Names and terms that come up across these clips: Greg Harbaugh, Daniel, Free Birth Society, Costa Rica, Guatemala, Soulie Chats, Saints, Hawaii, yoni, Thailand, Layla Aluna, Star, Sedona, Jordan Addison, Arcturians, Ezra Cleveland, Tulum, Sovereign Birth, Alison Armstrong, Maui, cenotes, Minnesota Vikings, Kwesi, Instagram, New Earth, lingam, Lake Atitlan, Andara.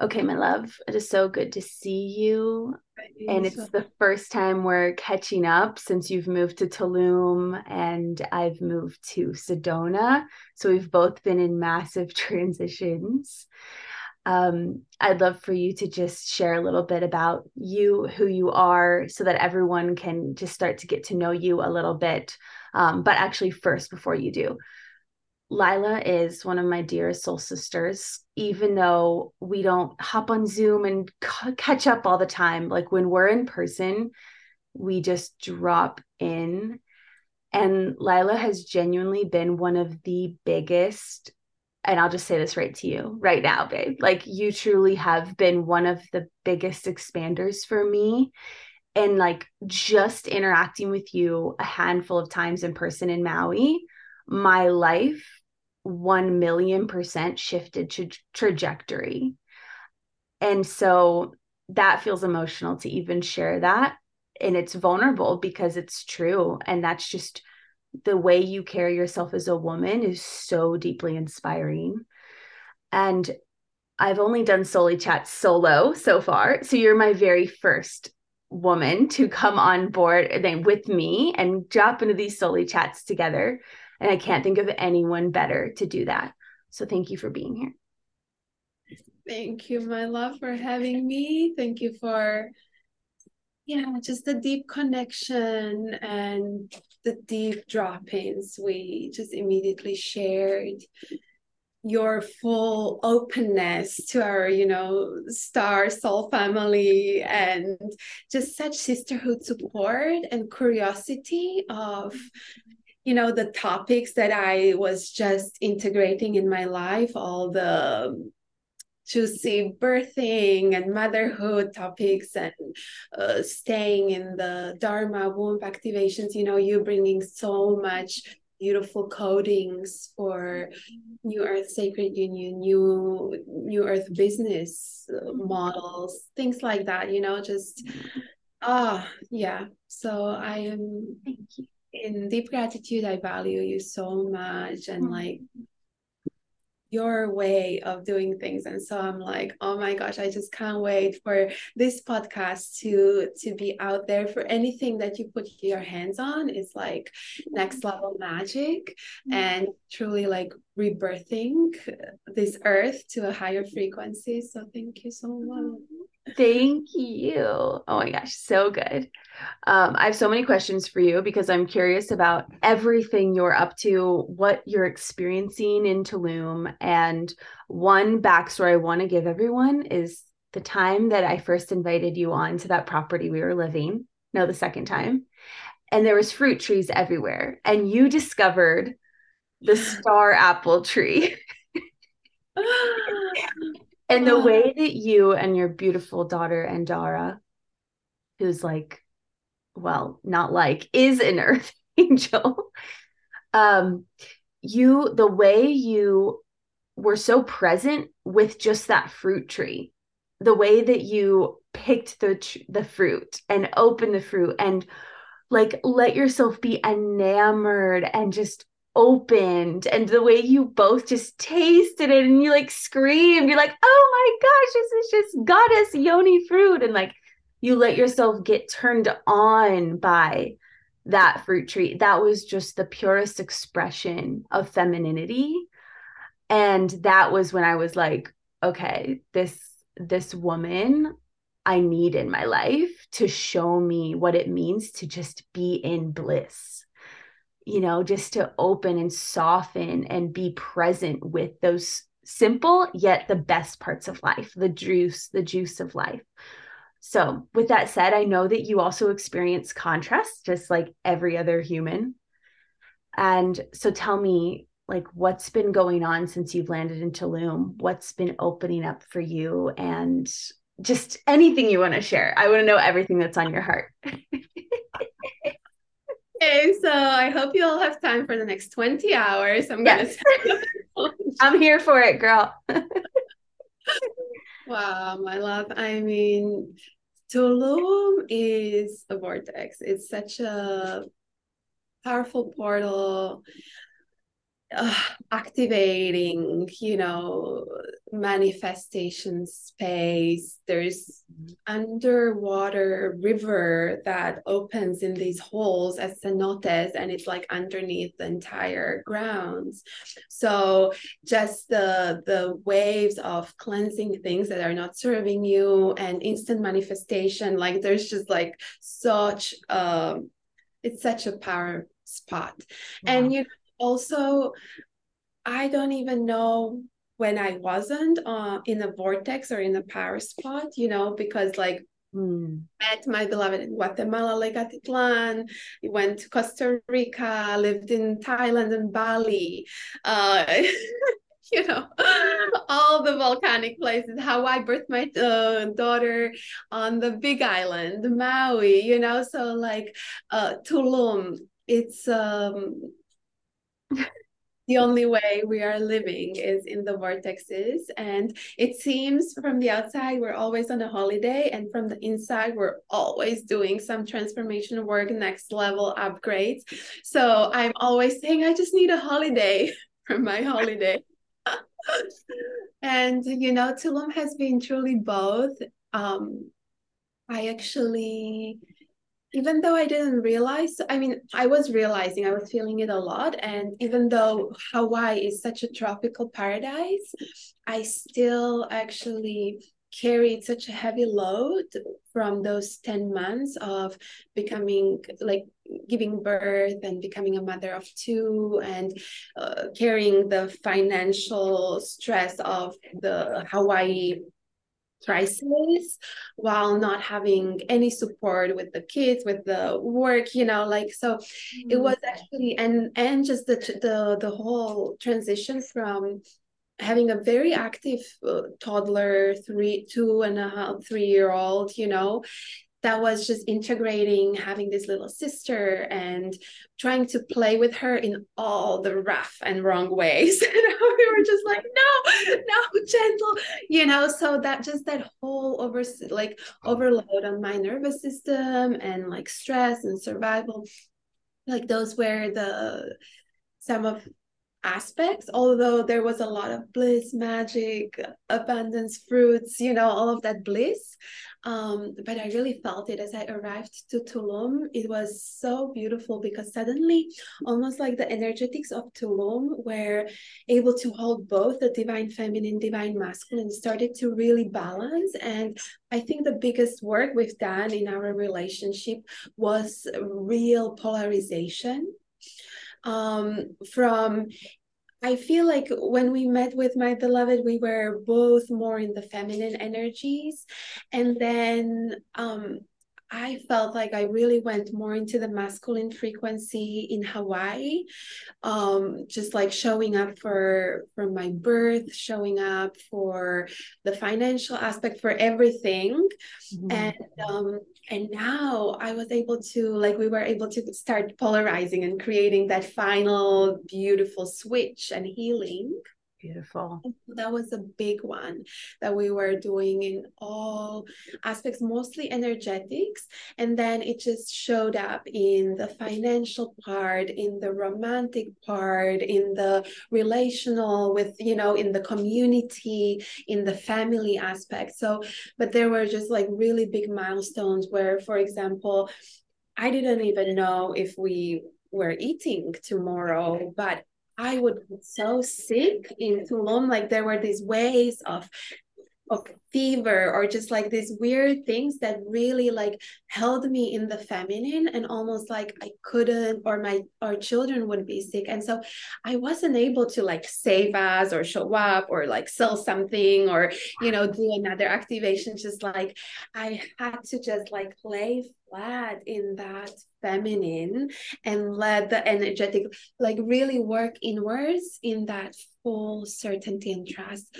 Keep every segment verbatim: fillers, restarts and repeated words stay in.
okay, my love, it is so good to see you. And it's the first time we're catching up since you've moved to Tulum and I've moved to Sedona. So we've both been in massive transitions. Um, I'd love for you to just share a little bit about you, who you are, so that everyone can just start to get to know you a little bit. Um, but actually, first, before you do, Layla is one of my dearest soul sisters, even though we don't hop on Zoom and c- catch up all the time. Like when we're in person, we just drop in. And Layla has genuinely been one of the biggest, and I'll just say this right to you right now, babe, like you truly have been one of the biggest expanders for me. And like just interacting with you a handful of times in person in Maui, my life one million percent shifted tra- trajectory. And so that feels emotional to even share that. And it's vulnerable because it's true. And that's just the way you carry yourself as a woman is so deeply inspiring. And I've only done Soulie Chats solo so far. So you're my very first woman to come on board and then with me and drop into these Soulie Chats together. And I can't think of anyone better to do that. So thank you for being here. Thank you, my love, for having me. Thank you for, yeah, just the deep connection and the deep drop-ins. We just immediately shared your full openness to our, you know, star soul family and just such sisterhood support and curiosity of, you know, the topics that I was just integrating in my life, all the juicy birthing and motherhood topics and uh, staying in the Dharma womb activations, you know, you bringing so much beautiful codings for New Earth Sacred Union, new, new Earth business models, things like that, you know, just, ah, oh, yeah. So I am... Thank you. In deep gratitude, I value you so much and like your way of doing things. And so I'm like, oh my gosh, I just can't wait for this podcast to to be out there. For anything that you put your hands on, it's like next level magic and truly like rebirthing this earth to a higher frequency. So thank you so much. Thank you. Oh my gosh, so good. Um, I have so many questions for you because I'm curious about everything you're up to, what you're experiencing in Tulum. And one backstory I want to give everyone is the time that I first invited you on to that property we were living. No, the second time. And there was fruit trees everywhere. And you discovered the star apple tree. And the way that you and your beautiful daughter, Andara, who's like, well, not like, is an earth angel, um, you, the way you were so present with just that fruit tree, the way that you picked the tr- the fruit and opened the fruit and like let yourself be enamored and just opened, and the way you both just tasted it and you like screamed, you're like, oh my gosh, this is just goddess yoni fruit. And like you let yourself get turned on by that fruit tree. That was just the purest expression of femininity. And that was when I was like, okay, this this woman I need in my life to show me what it means to just be in bliss, you know, just to open and soften and be present with those simple, yet the best parts of life, the juice, the juice of life. So with that said, I know that you also experience contrast, just like every other human. And so tell me, like, what's been going on since you've landed in Tulum? What's been opening up for you? And just anything you want to share. I want to know everything that's on your heart. Okay, so I hope you all have time for the next twenty hours. I'm yes. gonna. I'm here for it, girl. Wow, my love. I mean, Tulum is a vortex. It's such a powerful portal. uh, activating, you know, manifestation space. There's underwater river that opens in these holes as cenotes, and it's like underneath the entire grounds. So just the the waves of cleansing things that are not serving you and instant manifestation, like there's just like such a, it's such a power spot. Wow. And you know, also I don't even know when I wasn't uh, in a vortex or in a power spot, you know, because like mm. met my beloved in Guatemala, Lake Atitlan, went to Costa Rica, lived in Thailand and Bali, uh, you know, all the volcanic places, how I birthed my uh, daughter on the Big Island, Maui, you know, so like uh, Tulum, it's... Um, the only way we are living is in the vortexes. And it seems from the outside, we're always on a holiday. And from the inside, we're always doing some transformation work, next level upgrades. So I'm always saying, I just need a holiday from my holiday. And, you know, Tulum has been truly both. Um, I actually... Even though I didn't realize, I mean, I was realizing, I was feeling it a lot. And even though Hawaii is such a tropical paradise, I still actually carried such a heavy load from those ten months of becoming, like giving birth and becoming a mother of two, and uh, carrying the financial stress of the Hawaii crisis, while not having any support with the kids, with the work, you know, like, so mm-hmm. It was actually, and and just the the the whole transition from having a very active uh, toddler, three two and a half three year old, you know, that was just integrating having this little sister and trying to play with her in all the rough and wrong ways. And we were just like, no, no, gentle, you know, so that just that whole over, like overload on my nervous system and like stress and survival, like those were the, some of aspects, although there was a lot of bliss, magic, abundance, fruits, you know, all of that bliss. Um, but I really felt it as I arrived to Tulum. It was so beautiful because suddenly, almost like the energetics of Tulum were able to hold both the divine feminine, divine masculine, started to really balance. And I think the biggest work we've done in our relationship was real polarization. Um, from, I feel like when we met with my beloved, we were both more in the feminine energies. And then, um, I felt like I really went more into the masculine frequency in Hawaii, um, just like showing up for, for my birth, showing up for the financial aspect, for everything. Mm-hmm. And, um, and now I was able to, like, we were able to start polarizing and creating that final beautiful switch and healing. Beautiful. That was a big one that we were doing in all aspects, mostly energetics. And then it just showed up in the financial part, in the romantic part, in the relational with, you know, in the community, in the family aspect. So, but there were just like really big milestones where, for example, I didn't even know if we were eating tomorrow, but I would be so sick in Tulum. Like there were these waves of of fever or just like these weird things that really like held me in the feminine, and almost like I couldn't, or my our children would be sick. And so I wasn't able to like save us or show up or like sell something or, you know, do another activation. Just like I had to just like lay flat in that feminine and let the energetic like really work inwards in that full certainty and trust.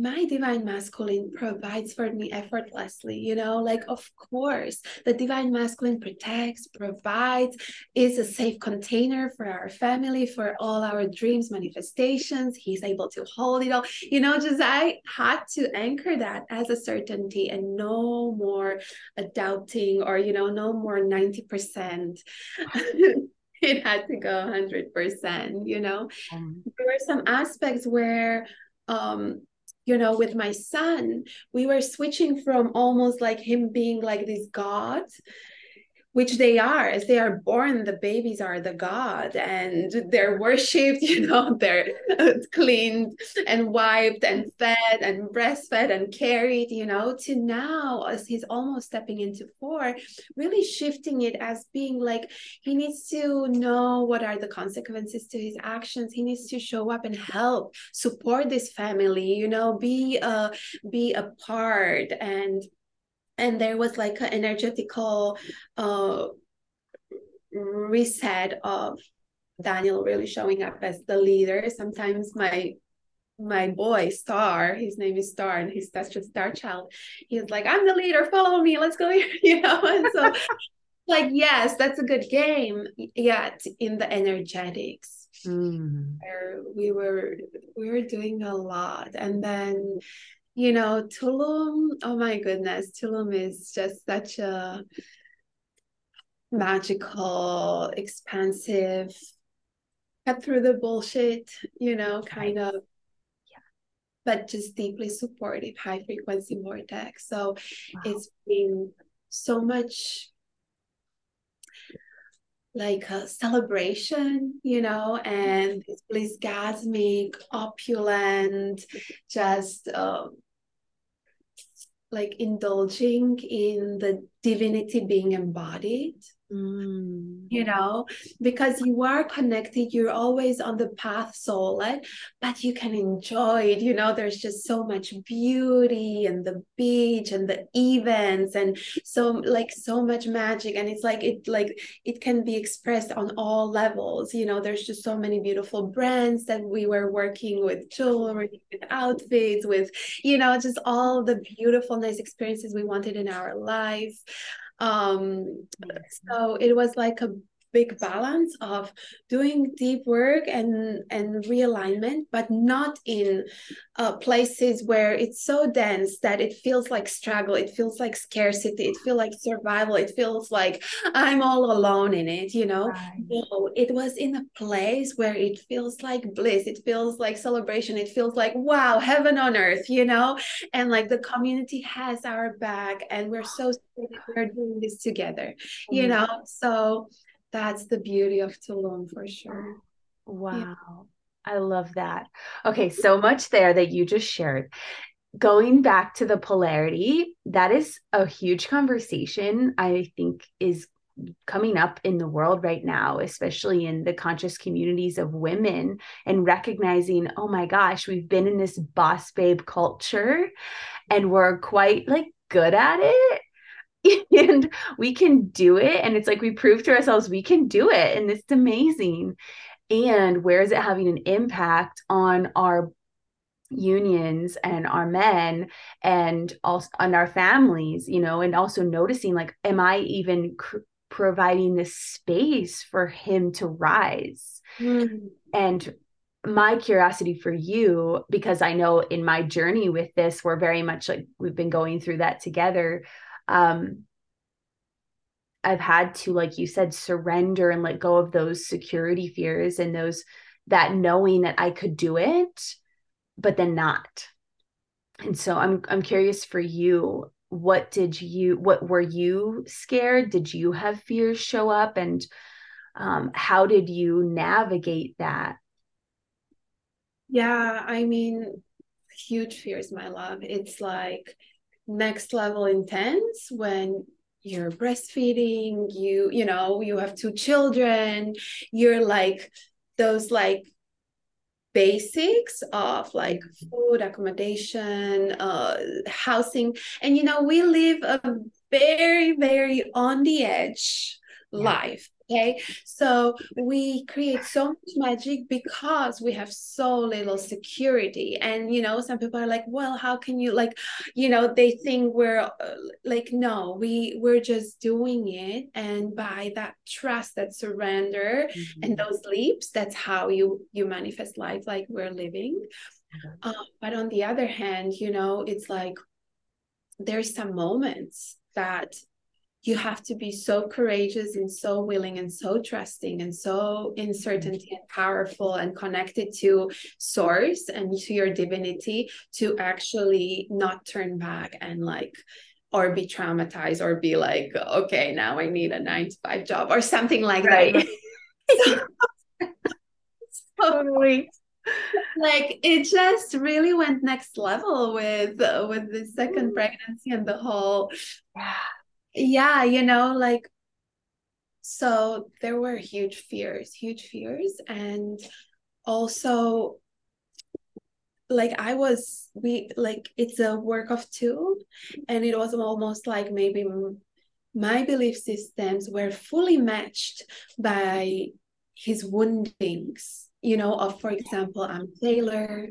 My divine masculine provides for me effortlessly, you know, like, of course, the divine masculine protects, provides, is a safe container for our family, for all our dreams, manifestations. He's able to hold it all, you know, just I had to anchor that as a certainty and no more doubting or, you know, no more ninety percent it had to go one hundred percent, you know. Mm-hmm. There were some aspects where, um, you know, with my son, we were switching from almost like him being like this god, which they are. As they are born, the babies are the god, and they're worshipped, you know, they're cleaned and wiped and fed and breastfed and carried, you know, to now, as he's almost stepping into four, really shifting it as being like, he needs to know what are the consequences to his actions. He needs to show up and help, support this family, you know, be a, be a part. And And there was like an energetical uh, reset of Daniel really showing up as the leader. Sometimes my my boy, Star, his name is Star, and he's such a star child. He's like, I'm the leader, follow me, let's go here, you know? And so like, yes, that's a good game, yet in the energetics. Mm. Where we were, we were doing a lot. And then, you know, Tulum, oh my goodness, Tulum is just such a magical, expansive, cut through the bullshit, you know, kind of, yeah, but just deeply supportive, high frequency vortex. So wow. It's been so much like a celebration, you know, and it's blissgasmic, opulent, just um, like indulging in the divinity being embodied, mm. you know, because you are connected, you're always on the path soul, but you can enjoy it, you know, there's just so much beauty and the beach and the events and so like so much magic. And it's like, it like it can be expressed on all levels, you know, there's just so many beautiful brands that we were working with, jewelry, with outfits, with, you know, just all the beautiful, nice experiences we wanted in our life. Um so it was like a big balance of doing deep work and and realignment, but not in uh places where it's so dense that it feels like struggle, it feels like scarcity, it feels like survival, it feels like I'm all alone in it, you know. Right. No, it was in a place where it feels like bliss, it feels like celebration, it feels like wow, heaven on earth, you know, and like the community has our back and we're so sick, we're doing this together, mm-hmm. you know. So that's the beauty of Tulum for sure. Wow. Yeah. I love that. Okay. So much there that you just shared. Going back to the polarity, that is a huge conversation I think is coming up in the world right now, especially in the conscious communities of women, and recognizing, oh my gosh, we've been in this boss babe culture and we're quite like good at it. And we can do it. And it's like, we prove to ourselves we can do it. And it's amazing. And where is it having an impact on our unions and our men and also on our families, you know, and also noticing like, am I even cr- providing this space for him to rise? Mm-hmm. And my curiosity for you, because I know in my journey with this, we're very much like, we've been going through that together. Um, I've had to, like you said, surrender and let go of those security fears and those, that knowing that I could do it, but then not. And so I'm, I'm curious for you, what did you, what were you scared? Did you have fears show up, and, um, how did you navigate that? Yeah. I mean, huge fears, my love. It's like, next level intense when you're breastfeeding, you you know, you have two children, you're like those like basics of like food, accommodation, uh housing, and you know, we live a very very on the edge yeah. life. Okay, so we create so much magic because we have so little security. And, you know, some people are like, well, how can you like, you know, they think we're uh, like, no, we, we're just doing it. And by that trust, that surrender mm-hmm. and those leaps, that's how you, you manifest life like we're living. Mm-hmm. Uh, but on the other hand, you know, it's like, there's some moments that you have to be so courageous and so willing and so trusting and so in certainty and powerful and connected to source and to your divinity to actually not turn back and like, or be traumatized or be like, okay, now I need a nine to five job or something like right. that. so, totally. Like it just really went next level with uh, with the second pregnancy and the whole yeah you know like so there were huge fears huge fears and also like I was we like it's a work of two, and it was almost like maybe my belief systems were fully matched by his woundings, you know, of, for example, I'm Taylor,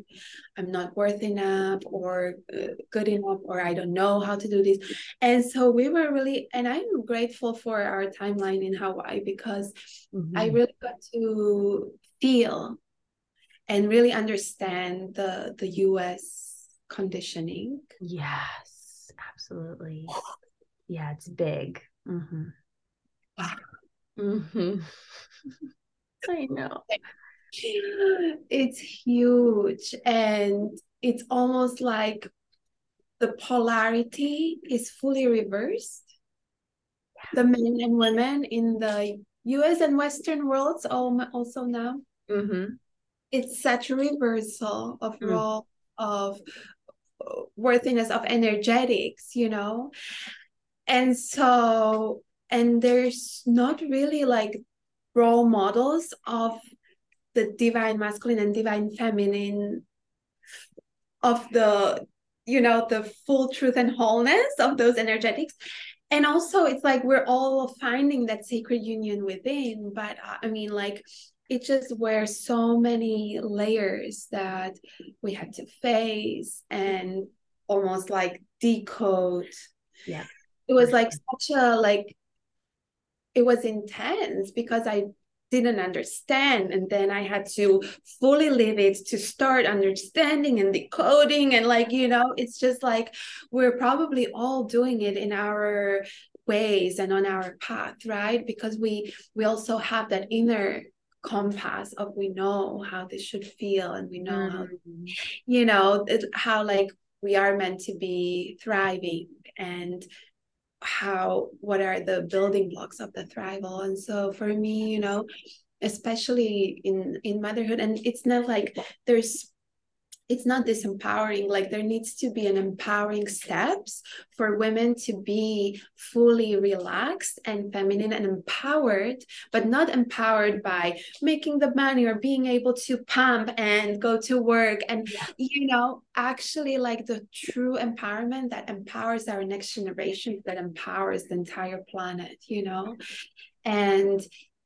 I'm not worth enough or uh, good enough, or I don't know how to do this. And so we were really, and I'm grateful for our timeline in Hawaii because mm-hmm. I really got to feel and really understand the, the U S conditioning. Yes, absolutely. Yeah, it's big. Mm-hmm. Wow. Mm-hmm. I know. It's huge, and it's almost like the polarity is fully reversed. Yeah. The men and women in the U S and Western worlds also now. Mm-hmm. It's such a reversal of mm. role, of worthiness, of energetics, you know. And so, and there's not really like role models of the divine masculine and divine feminine, of the, you know, the full truth and wholeness of those energetics. And also it's like we're all finding that sacred union within, but I mean, like it just were so many layers that we had to face and almost like decode. Yeah, it was like such a like it was intense because I didn't understand, and then I had to fully live it to start understanding and decoding, and like, you know, it's just like we're probably all doing it in our ways and on our path, right? Because we we also have that inner compass of we know how this should feel, and we know mm-hmm. how, you know, it, how like we are meant to be thriving, and how what are the building blocks of the thrival. And so for me, you know, especially in in motherhood, and it's not like there's it's not disempowering, like there needs to be an empowering steps for women to be fully relaxed and feminine and empowered, but not empowered by making the money or being able to pump and go to work. And, yeah. you know, actually like the true empowerment that empowers our next generation, that empowers the entire planet, you know, and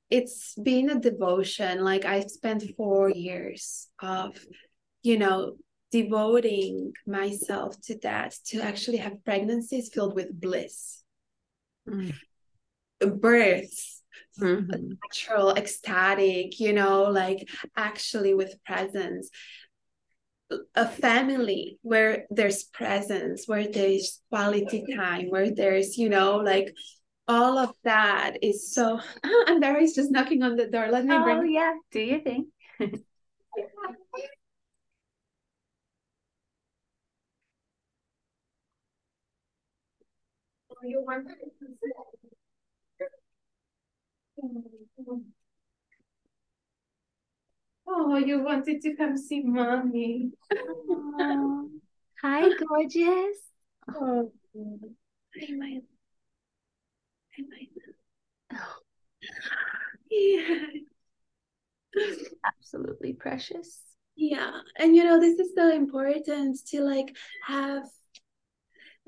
it's been a devotion. Like I spent four years of you know, devoting myself to that, to actually have pregnancies filled with bliss, mm. births, mm-hmm. natural, ecstatic, you know, like actually with presence, a family where there's presence, where there's quality time, where there's, you know, like all of that is so, oh, Andara is just knocking on the door. Let me oh, bring. Oh yeah, do your thing. You want to consider. Oh, you wanted to come see mommy. Oh. Hi, gorgeous. Oh, hi, my hi, my oh. Yeah. Absolutely precious. Yeah, and you know, this is so important to like have.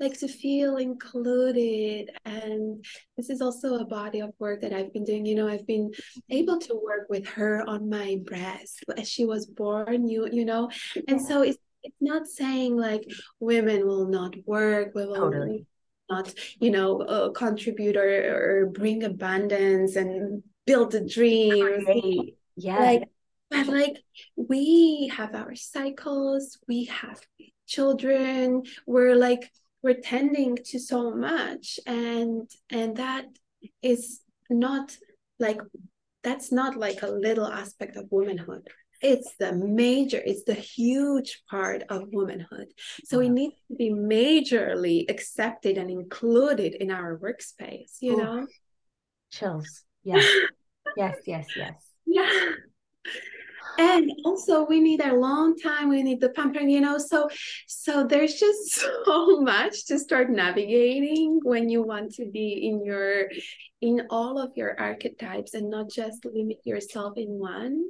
Like to feel included. And this is also a body of work that I've been doing. You know, I've been able to work with her on my breast as she was born, you you know. And so it's, it's not saying like women will not work, we will totally. Not, you know, uh, contribute or, or bring abundance and build the dreams. Right. Yeah. Like, but like we have our cycles, we have children, we're like, we're tending to so much, and and that is not like, that's not like a little aspect of womanhood. It's the major, it's the huge part of womanhood. So it needs to be majorly accepted and included in our workspace, you Ooh. know? Chills. Yes. yes, yes, yes. Yeah. And also we need a long time, we need the pampering, you know, so so there's just so much to start navigating when you want to be in your, in all of your archetypes and not just limit yourself in one.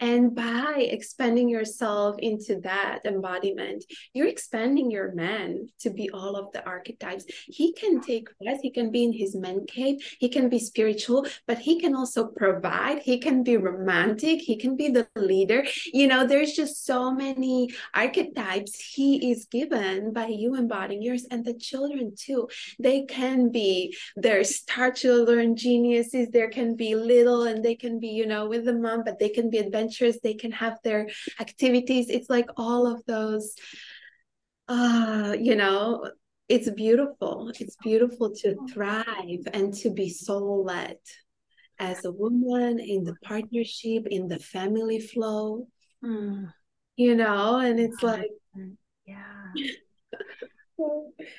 And by expanding yourself into that embodiment, you're expanding your man to be all of the archetypes. He can take rest, he can be in his man cave, he can be spiritual, but he can also provide, he can be romantic, he can be the leader. You know, there's just so many archetypes he is given by you embodying yours. And the children too, they can be their star children, geniuses, there can be little and they can be, you know, with the mom, but they can be adventurous, they can have their activities. It's like all of those, uh, you know, it's beautiful. It's beautiful to thrive and to be soul-led as a woman, in the partnership, in the family flow, mm. you know, and it's like, yeah.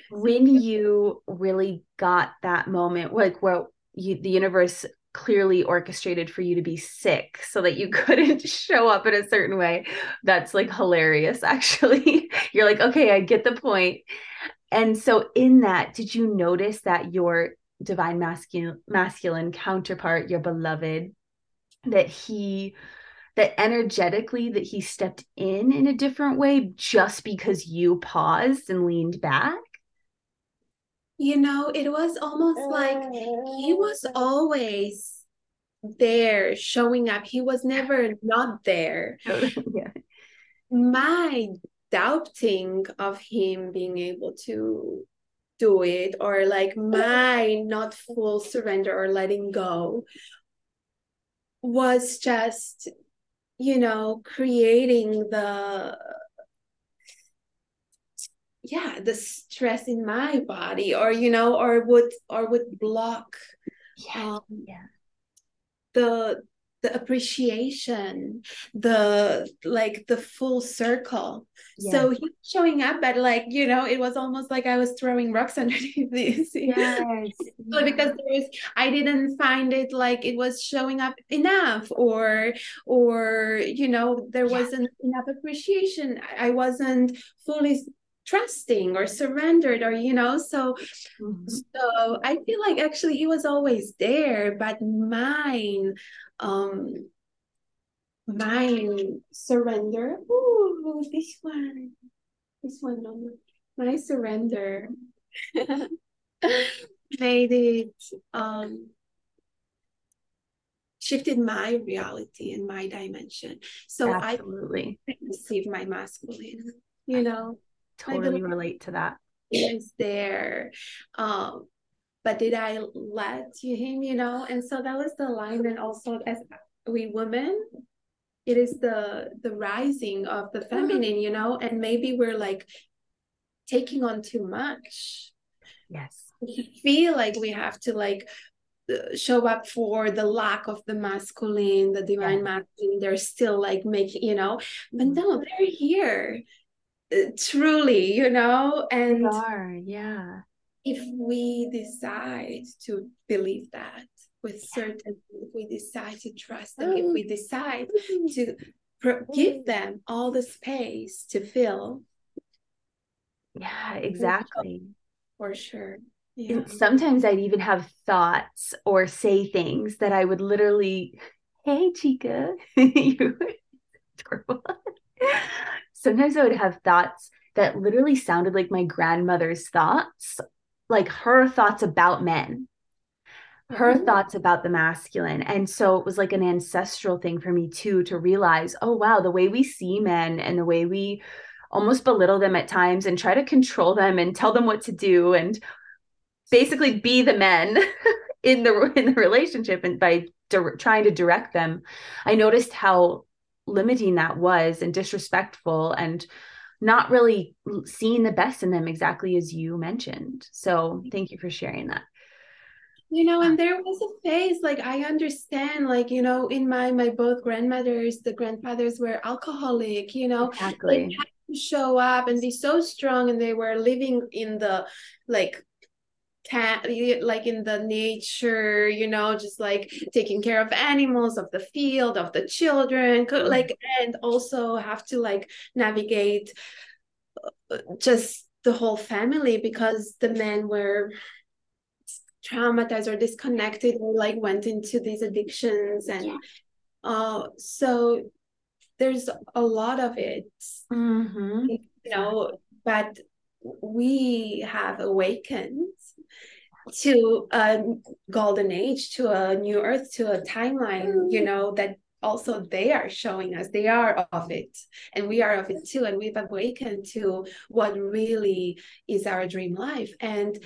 When you really got that moment, like where you, the universe clearly orchestrated for you to be sick so that you couldn't show up in a certain way. That's like hilarious, actually. You're like, okay, I get the point. And so in that, did you notice that your divine masculine masculine counterpart, your beloved, that he that energetically that he stepped in in a different way just because you paused and leaned back? You know, it was almost like he was always there showing up. He was never not there. Yeah. My doubting of him being able to do it, or like my not full surrender or letting go, was just, you know, creating the, yeah, the stress in my body, or, you know, or would, or would block yeah, um, yeah. the, the appreciation, the, like the full circle. Yeah. So he was showing up, but like, you know, it was almost like I was throwing rocks underneath this. Yes. So because there was, I didn't find it like it was showing up enough, or, or, you know, there yeah. wasn't enough appreciation. I wasn't fully trusting or surrendered, or, you know, so mm-hmm. so I feel like actually he was always there, but mine um mine surrender, ooh, this one this one no, my surrender made it um shifted my reality and my dimension. So absolutely. I received my masculine, you know. Totally relate to that. Is there, um, but did I let him, you know? And so that was the line. And also, as we women, it is the the rising of the feminine, you know. And maybe we're like taking on too much. Yes, we feel like we have to like show up for the lack of the masculine, the divine yeah. masculine. They're still like making, you know, but no, they're here. Truly, you know, and are, yeah. if we decide to believe that with certainty, if we decide to trust them, if we decide to pro- give them all the space to fill. Yeah, exactly. For sure. Yeah. And sometimes I'd even have thoughts or say things that I would literally, hey, Chica, you were adorable. Sometimes I would have thoughts that literally sounded like my grandmother's thoughts, like her thoughts about men, her mm-hmm. thoughts about the masculine. And so it was like an ancestral thing for me too, to realize, oh, wow, the way we see men and the way we almost belittle them at times and try to control them and tell them what to do and basically be the men in the in the relationship, and by di- trying to direct them, I noticed how limiting that was and disrespectful and not really seeing the best in them, exactly as you mentioned. So thank you for sharing that. You know, and there was a phase, like, I understand, like, you know, in my, my both grandmothers, the grandfathers were alcoholic, you know, exactly. They had to show up and be so strong, and they were living in the, like, like in the nature, you know, just like taking care of animals, of the field, of the children, like, and also have to like navigate just the whole family, because the men were traumatized or disconnected, or like went into these addictions. And yeah. uh, so there's a lot of it, mm-hmm. you know, but we have awakened to a golden age, to a new earth, to a timeline, you know, that also they are showing us, they are of it, and we are of it too. And we've awakened to what really is our dream life. And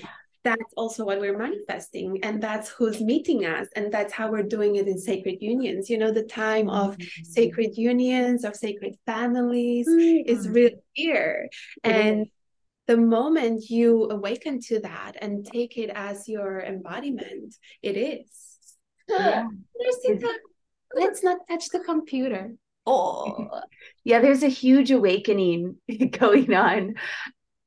that's also what we're manifesting, and that's who's meeting us, and that's how we're doing it in sacred unions. You know, the time of mm-hmm. sacred unions, of sacred families mm-hmm. is really here. And the moment you awaken to that and take it as your embodiment, it is. Yeah. Let's not touch the computer. Oh, yeah, there's a huge awakening going on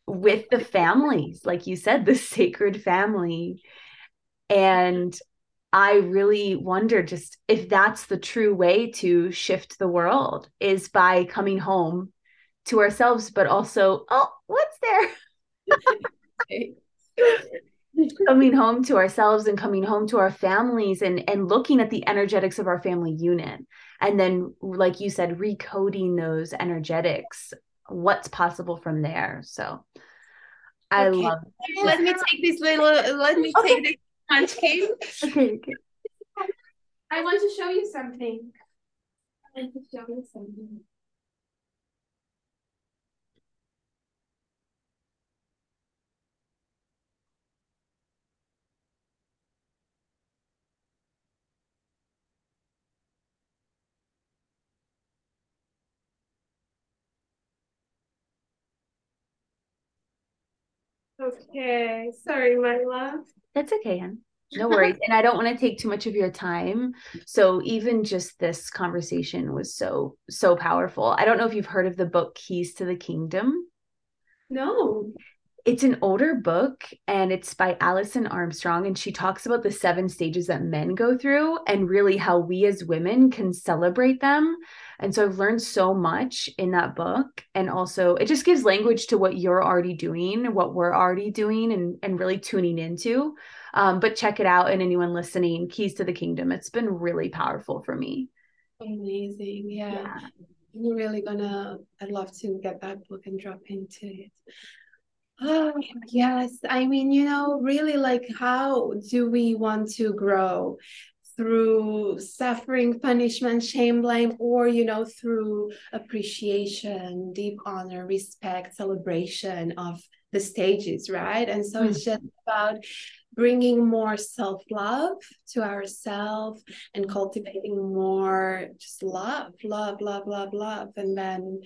with the families. Like you said, the sacred family. And I really wonder just if that's the true way to shift the world, is by coming home to ourselves, but also, oh, what's there? Coming home to ourselves and coming home to our families, and, and looking at the energetics of our family unit. And then, like you said, recoding those energetics, what's possible from there. So I okay. love it. Let me take this little, let me okay. take this punch cake. Okay, okay. I want to show you something. I want to show you something. Okay, sorry, my love. That's okay, Anne. No worries. And I don't want to take too much of your time. So even just this conversation was so, so powerful. I don't know if you've heard of the book Keys to the Kingdom. No. It's an older book, and it's by Alison Armstrong. And she talks about the seven stages that men go through, and really how we as women can celebrate them. And so I've learned so much in that book. And also it just gives language to what you're already doing, what we're already doing, and, and really tuning into. Um, but check it out. And anyone listening, Keys to the Kingdom, it's been really powerful for me. Amazing. Yeah. yeah. I'm really gonna, I'd love to get that book and drop into it. Oh, yes. I mean, you know, really, like, how do we want to grow? Through suffering, punishment, shame, blame, or, you know, through appreciation, deep honor, respect, celebration of the stages, right? And so mm-hmm. it's just about bringing more self-love to ourselves, and cultivating more just love, love, love, love, love. And then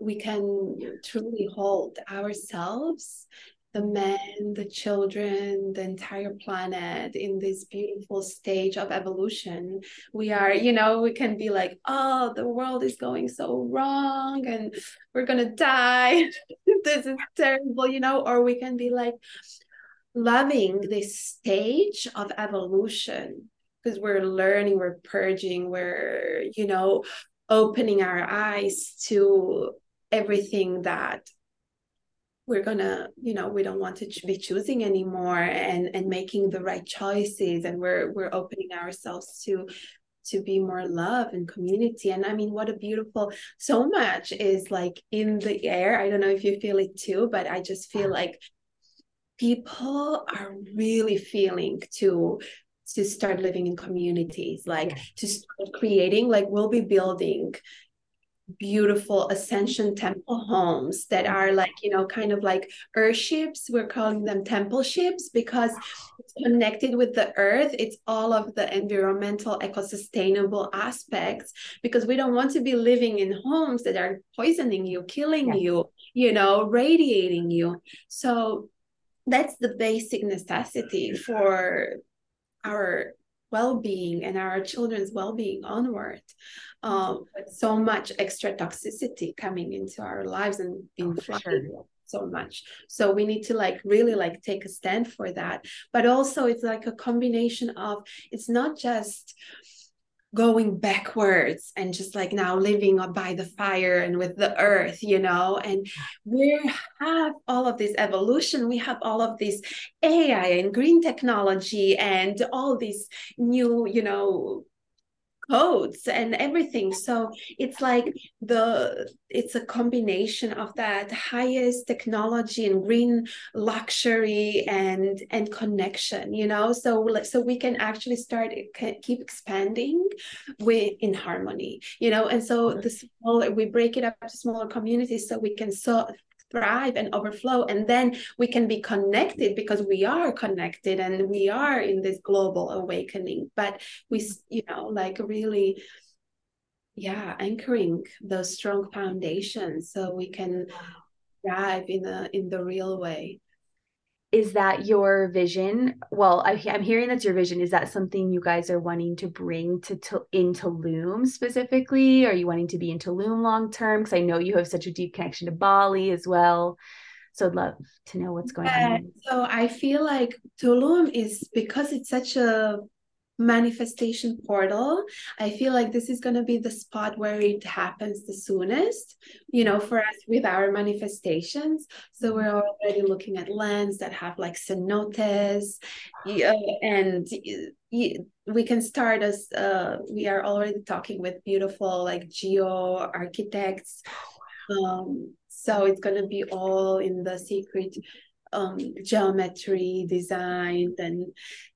we can truly hold ourselves, the men, the children, the entire planet in this beautiful stage of evolution. We are, you know, we can be like, oh, the world is going so wrong, and we're gonna die. This is terrible, you know, or we can be like loving this stage of evolution, because we're learning, we're purging, we're, you know, opening our eyes to everything that we're gonna, you know, we don't want to ch- be choosing anymore, and and making the right choices. And we're we're opening ourselves to to be more love and community. And I mean, what a beautiful, so much is like in the air. I don't know if you feel it too, but I just feel like people are really feeling to to start living in communities, like yeah. to start creating, like we'll be building beautiful ascension temple homes that are like, you know, kind of like earth ships. We're calling them temple ships because it's connected with the earth. It's all of the environmental, eco-sustainable aspects, because we don't want to be living in homes that are poisoning you, killing yeah. you, you know, radiating you. So that's the basic necessity for our well-being and our children's well-being onward. Um, but so much extra toxicity coming into our lives and being flooded so much. So we need to like really like take a stand for that. But also it's like a combination of, it's not just going backwards and just like now living up by the fire and with the earth, you know, and we have all of this evolution, we have all of this A I and green technology and all these new, you know, codes and everything. So it's like the, it's a combination of that highest technology and green luxury and and connection, you know, so so we can actually start keep expanding with in harmony, you know. And so the smaller, we break it up to smaller communities so we can so thrive and overflow, and then we can be connected because we are connected and we are in this global awakening. But we, you know, like really, yeah, anchoring those strong foundations so we can thrive in the in the real way. Is that your vision? Well, I, I'm hearing that's your vision. Is that something you guys are wanting to bring to, to in Tulum specifically? Are you wanting to be in Tulum long term? Because I know you have such a deep connection to Bali as well. So I'd love to know what's going yeah, on. So I feel like Tulum is, because it's such a manifestation portal, I feel like this is going to be the spot where it happens the soonest, you know, for us with our manifestations. So we're already looking at lands that have like cenotes, uh, and we can start as uh, we are already talking with beautiful like geo architects. Um, so it's going to be all in the secret Um, geometry, design, and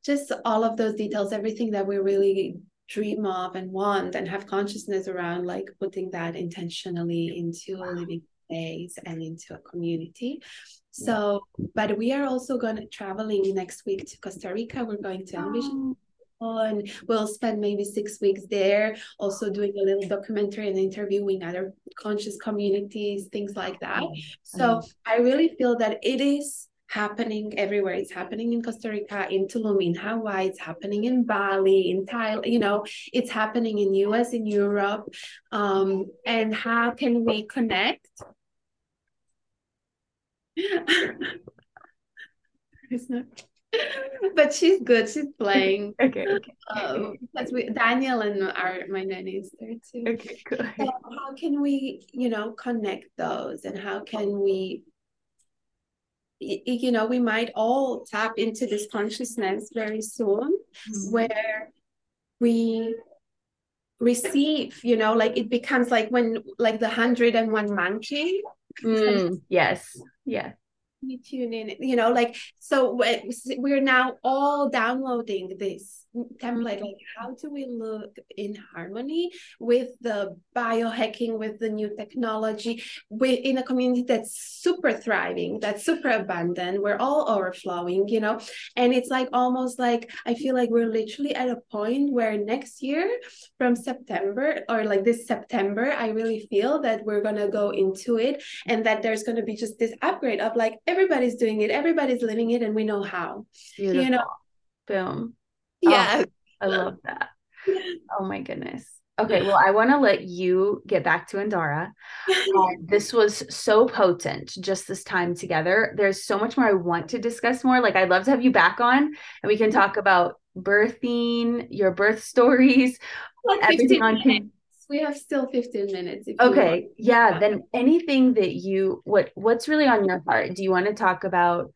just all of those details, everything that we really dream of and want and have consciousness around, like putting that intentionally into wow. a living space and into a community. So, but we are also going to traveling next week to Costa Rica. We're going to Envision. And we'll spend maybe six weeks there, also doing a little documentary and interviewing other conscious communities, things like that. So I really feel that it is happening everywhere. It's happening in Costa Rica, in Tulum, in Hawaii, it's happening in Bali, in Thailand, you know, it's happening in U S, in Europe. Um, and how can we connect? It's not... But she's good. She's playing. Okay. okay. Um, because we, Daniel and our my nanny is there too. Okay. Cool. So how can we, you know, connect those, and how can we, you know, we might all tap into this consciousness very soon, mm-hmm. where we receive, you know, like it becomes like when like the one hundred and one monkey. Mm, yes. Yeah. We tune in, you know, like, so we're now all downloading this template, like how do we look in harmony with the biohacking, with the new technology, within a community that's super thriving, that's super abundant, we're all overflowing, you know. And it's like almost like I feel like we're literally at a point where next year from September, or like this September, I really feel that we're gonna go into it, and that there's gonna be just this upgrade of like everybody's doing it, everybody's living it, and we know how. Beautiful. You know, boom. Yeah. Oh, I love that. Oh my goodness. Okay. Well, I want to let you get back to Andara. Uh, this was so potent, just this time together. There's so much more I want to discuss more. Like, I'd love to have you back on, and we can talk about birthing, your birth stories, well, everything on can- We have still fifteen minutes. If okay. Yeah. Then anything that you, what, what's really on your heart? Do you want to talk about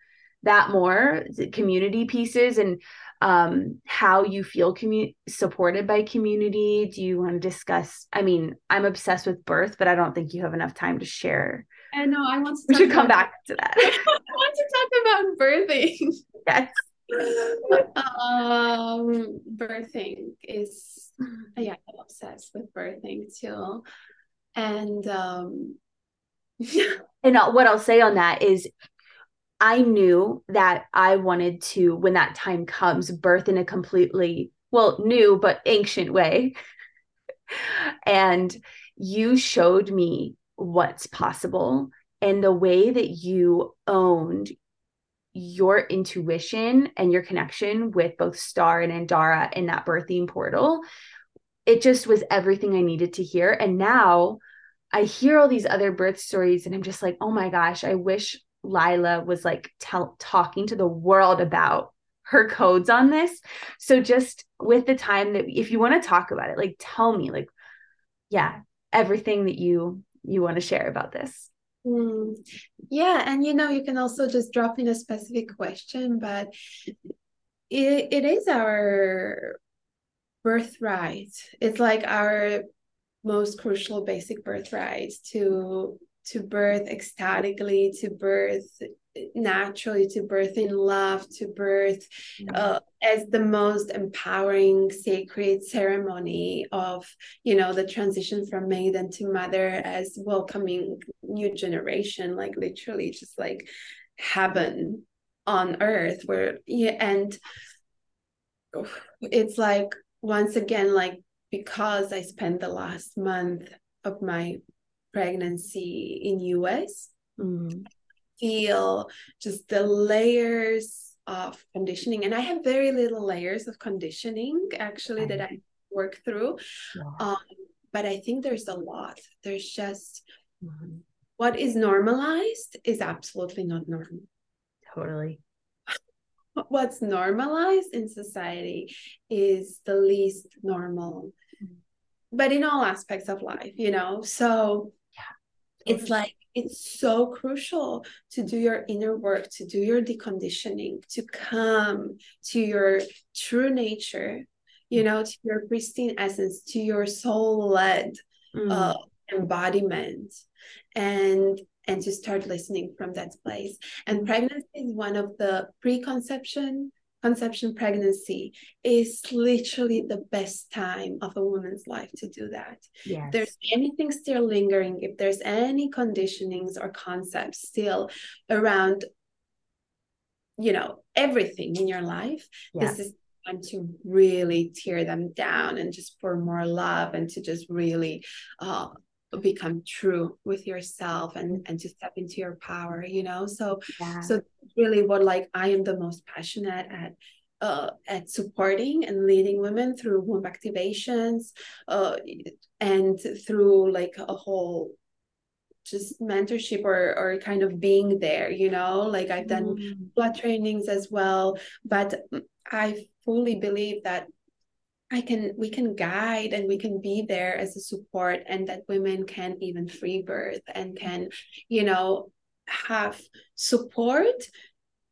that more, the community pieces, and um, how you feel commu- supported by community? Do you want to discuss, I mean, I'm obsessed with birth, but I don't think you have enough time to share. I know. I want to we should come back to that. I want to talk about birthing. Yes. um birthing is yeah I'm obsessed with birthing too, and um and what I'll say on that is I knew that I wanted to, when that time comes, birth in a completely well new but ancient way, and you showed me what's possible and the way that you owned your intuition and your connection with both Star and Andara in that birthing portal, it just was everything I needed to hear. And now I hear all these other birth stories and I'm just like, oh my gosh, I wish Layla was like tell, talking to the world about her codes on this. So just with the time that, if you want to talk about it, like, tell me, like, yeah, everything that you, you want to share about this. Mm. Yeah. And, you know, you can also just drop in a specific question, but it, it is our birthright. It's like our most crucial basic birthright to, to birth ecstatically, to birth naturally, to birth in love, to birth uh, as the most empowering sacred ceremony of, you know, the transition from maiden to mother, as welcoming new generation, like literally just like heaven on earth, where, yeah, and it's like, once again, like, because I spent the last month of my pregnancy in U S, mm-hmm. feel just the layers of conditioning, and I have very little layers of conditioning actually that I work through, yeah. um, but I think there's a lot. There's just mm-hmm. what is normalized is absolutely not normal. Totally. What's normalized in society is the least normal, mm-hmm. but in all aspects of life, you know. So yeah, totally. It's like, it's so crucial to do your inner work, to do your deconditioning, to come to your true nature, you know, to your pristine essence, to your soul-led mm. uh, embodiment, and and to start listening from that place. And pregnancy is one of the preconception, conception pregnancy is literally the best time of a woman's life to do that. Yes. If there's anything still lingering, if there's any conditionings or concepts still around, you know, everything in your life, yes. this is time to really tear them down and just pour more love and to just really uh, become true with yourself and and to step into your power, you know. So yeah. so really what like I am the most passionate at uh at supporting and leading women through womb activations uh and through like a whole just mentorship or or kind of being there, you know. Like I've done mm-hmm. blood trainings as well, but I fully believe that I can, we can guide and we can be there as a support, and that women can even free birth and can, you know, have support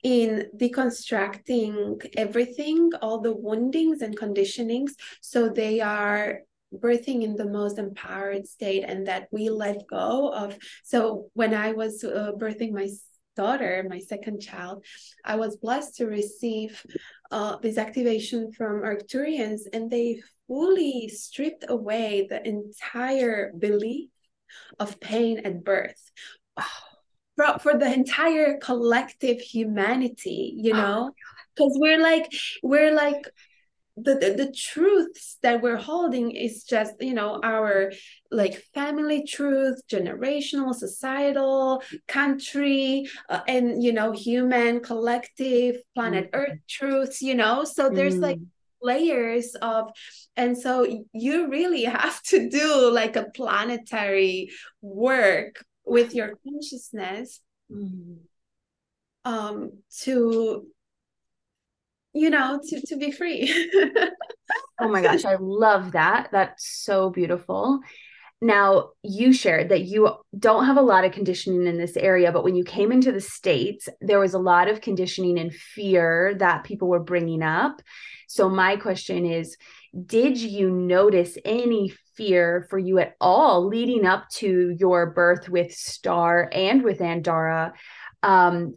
in deconstructing everything, all the woundings and conditionings, so they are birthing in the most empowered state, and that we let go of. So when I was uh, birthing my daughter, my second child, I was blessed to receive uh, this activation from Arcturians, and they fully stripped away the entire belief of pain at birth for, for the entire collective humanity, you know, because oh we're like, we're like, The, the the truths that we're holding is just, you know, our like family truth, generational, societal, country, uh, and, you know, human, collective, planet mm-hmm. Earth truths, you know. So there's mm. like layers of, and so you really have to do like a planetary work with your consciousness mm. um to you know, to, to be free. Oh my gosh. I love that. That's so beautiful. Now, you shared that you don't have a lot of conditioning in this area, but when you came into the States, there was a lot of conditioning and fear that people were bringing up. So my question is, did you notice any fear for you at all leading up to your birth with Star and with Andara? Um,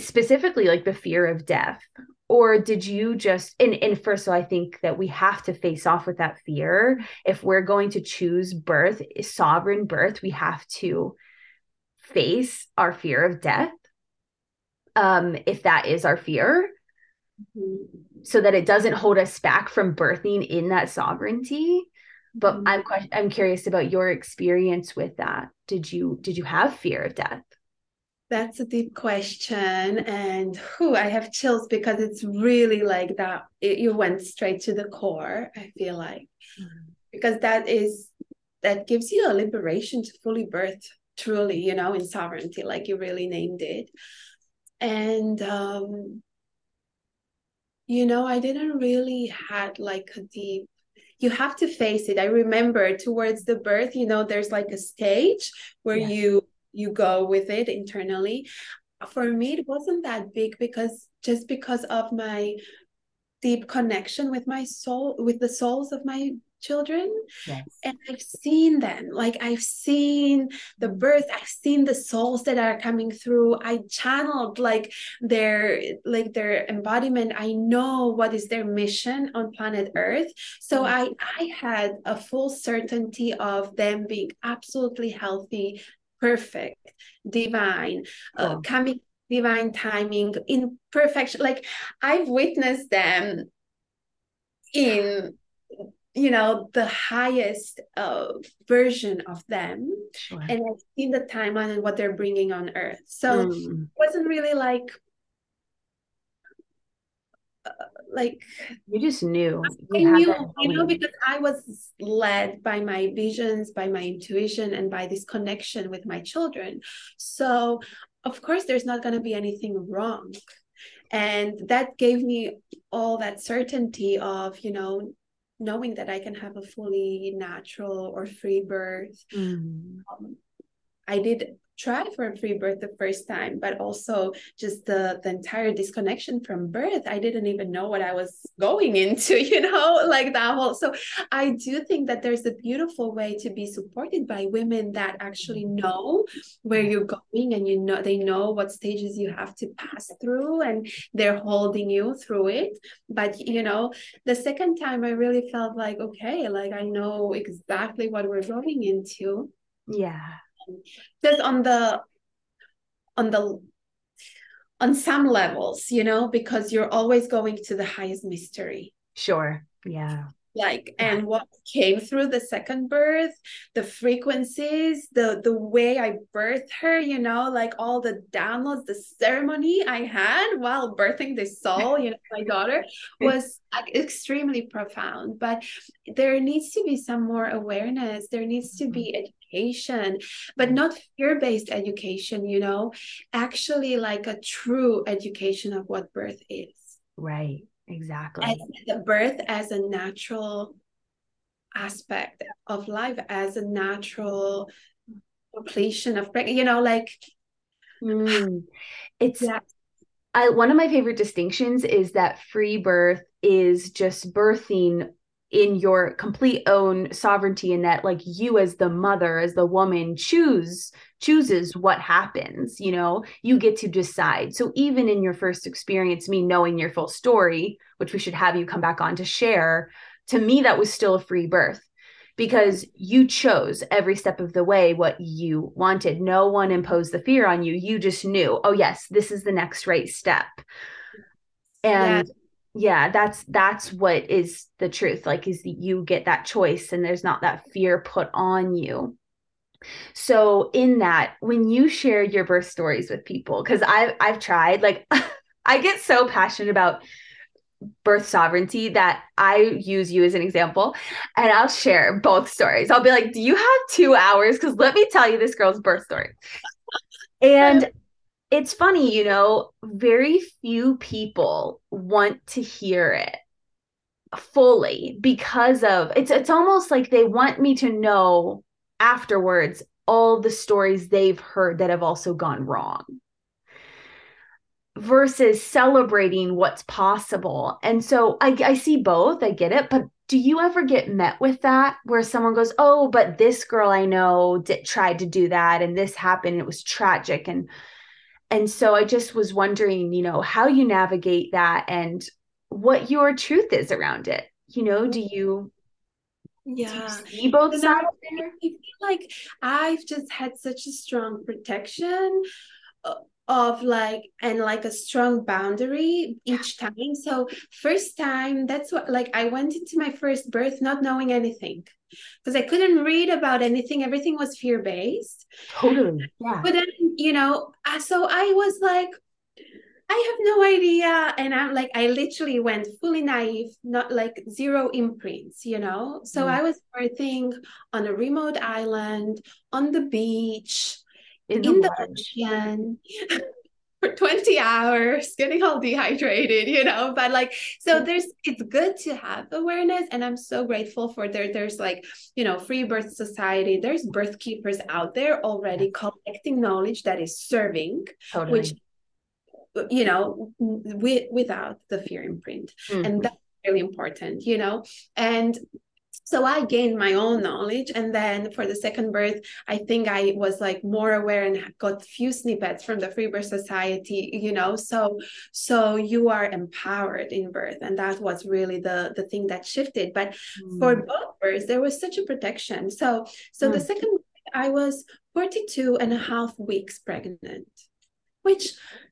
specifically like the fear of death? Or did you just, and, and first of all, I think that we have to face off with that fear. If we're going to choose birth, sovereign birth, we have to face our fear of death, um, if that is our fear, mm-hmm. so that it doesn't hold us back from birthing in that sovereignty. But mm-hmm. I'm I'm curious about your experience with that. Did you did you have fear of death? That's a deep question, and whew, I have chills because it's really like that. It, you went straight to the core, I feel like, mm-hmm. because that is that gives you a liberation to fully birth truly, you know, in sovereignty, like you really named it. And um, you know, I didn't really had like a deep. You have to face it. I remember towards the birth, you know, there's like a stage where yeah. you. you go with it internally. For me, it wasn't that big because just because of my deep connection with my soul, with the souls of my children. Yes. And I've seen them, like I've seen the birth, I've seen the souls that are coming through. I channeled like their like their embodiment. I know what is their mission on planet Earth. So mm-hmm. I I had a full certainty of them being absolutely healthy, perfect, divine, wow. uh, coming, divine timing, in perfection. Like I've witnessed them in, you know, the highest uh, version of them. Sure. And I've seen the timeline and what they're bringing on Earth. So mm. it wasn't really like, uh, like you just knew, I you, knew you know, because I was led by my visions, by my intuition, and by this connection with my children. So of course there's not going to be anything wrong, and that gave me all that certainty of, you know, knowing that I can have a fully natural or free birth. Mm-hmm. um, I did try for a free birth the first time, but also just the, the entire disconnection from birth. I didn't even know what I was going into, you know, like that whole. So I do think that there's a beautiful way to be supported by women that actually know where you're going, and you know, they know what stages you have to pass through, and they're holding you through it. But, you know, the second time I really felt like, okay, like I know exactly what we're going into. Yeah. Just on the on the on some levels, you know, because you're always going to the highest mystery. Sure. Yeah. Like yeah. And what came through the second birth, the frequencies, the the way I birthed her, you know, like all the downloads, the ceremony I had while birthing this soul, you know, my daughter, was like, extremely profound. But there needs to be some more awareness. There needs to be education. Education, but not fear-based education, you know, actually like a true education of what birth is. Right, exactly. And the birth as a natural aspect of life, as a natural completion of pregnancy, you know, like mm. it's yeah. I, one of my favorite distinctions is that free birth is just birthing in your complete own sovereignty, and that like you as the mother, as the woman, choose chooses what happens, you know, you get to decide. So even in your first experience, me knowing your full story, which we should have you come back on to share, to me, that was still a free birth, because you chose every step of the way what you wanted. No one imposed the fear on you. You just knew, oh yes, this is the next right step. And yeah. Yeah, that's that's what is the truth, like is that you get that choice and there's not that fear put on you. So in that, when you share your birth stories with people, because I've, I've tried, like I get so passionate about birth sovereignty that I use you as an example, and I'll share both stories. I'll be like, do you have two hours? Because let me tell you this girl's birth story. And it's funny, you know, very few people want to hear it fully because of it's it's almost like they want me to know afterwards all the stories they've heard that have also gone wrong, versus celebrating what's possible. And so I, I see both, I get it, but do you ever get met with that where someone goes, oh, but this girl I know did, tried to do that, and this happened, and it was tragic, and And so I just was wondering, you know, how you navigate that and what your truth is around it. You know, do you, yeah. do you see both and sides there? I feel like I've just had such a strong protection of like, and like a strong boundary each time. So first time, that's what, like I went into my first birth not knowing anything, because I couldn't read about anything. Everything was fear-based. Totally. Yeah. But then, you know, so I was like, I have no idea. And I'm like, I literally went fully naive, not like zero imprints, you know? So mm. I was birthing on a remote island, on the beach, in, in the, the ocean for twenty hours, getting all dehydrated, you know? But like, so there's, it's good to have awareness. And I'm so grateful for there. There's like, you know, Free Birth Society, there's birth keepers out there already collecting knowledge that is serving, totally. Which you know, we, without the fear imprint. Mm-hmm. And that's really important, you know? And so I gained my own knowledge. And then for the second birth, I think I was like more aware and got few snippets from the Free Birth Society, you know, so, so you are empowered in birth. And that was really the, the thing that shifted. But mm. for both births, there was such a protection. So, so mm. the second, I was forty-two and a half weeks pregnant, which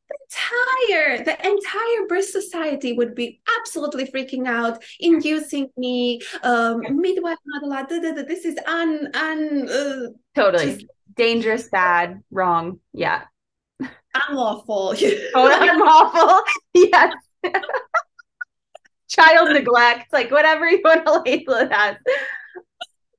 the entire, the entire birth society would be absolutely freaking out, inducing me, um, midwife, not a lot, da, da, da, this is un, un uh, totally just, dangerous, bad, wrong, yeah, unlawful, oh, unlawful, yes, child neglect, like whatever you want to label it as.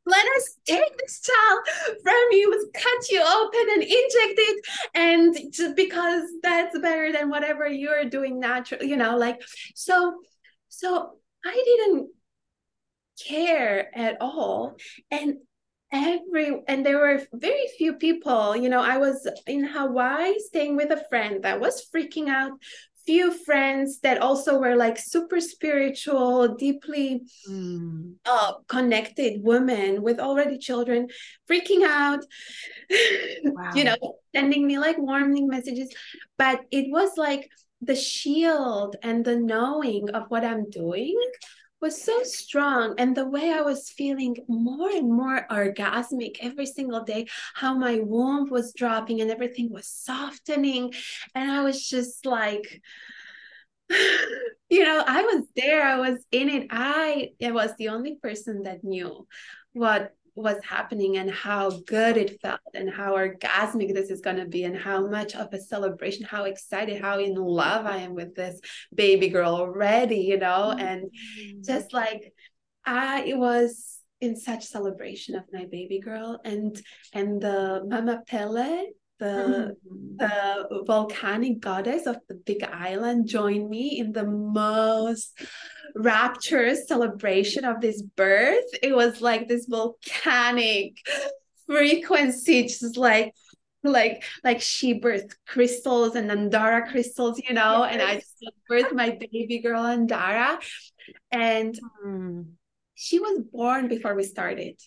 Let us take this child from you, cut you open and inject it. And just because that's better than whatever you're doing naturally, you know, like, so, so I didn't care at all. And every, and there were very few people, you know, I was in Hawaii staying with a friend that was freaking out, few friends that also were like super spiritual, deeply mm. uh, connected women with already children freaking out, wow. you know, sending me like warning messages. But it was like the shield and the knowing of what I'm doing was so strong. And the way I was feeling more and more orgasmic every single day, how my womb was dropping and everything was softening. And I was just like, you know, I was there, I was in it. I, I was the only person that knew what was happening and how good it felt and how orgasmic this is going to be and how much of a celebration, how excited, how in love I am with this baby girl already, you know, and just like I was in such celebration of my baby girl and and the Mama Pele, the, mm-hmm. the volcanic goddess of the Big Island, joined me in the most rapturous celebration of this birth. It was like this volcanic frequency, just like like like she birthed crystals and Andara crystals, you know, yes. And I just birthed my baby girl Andara, and mm. she was born before we started.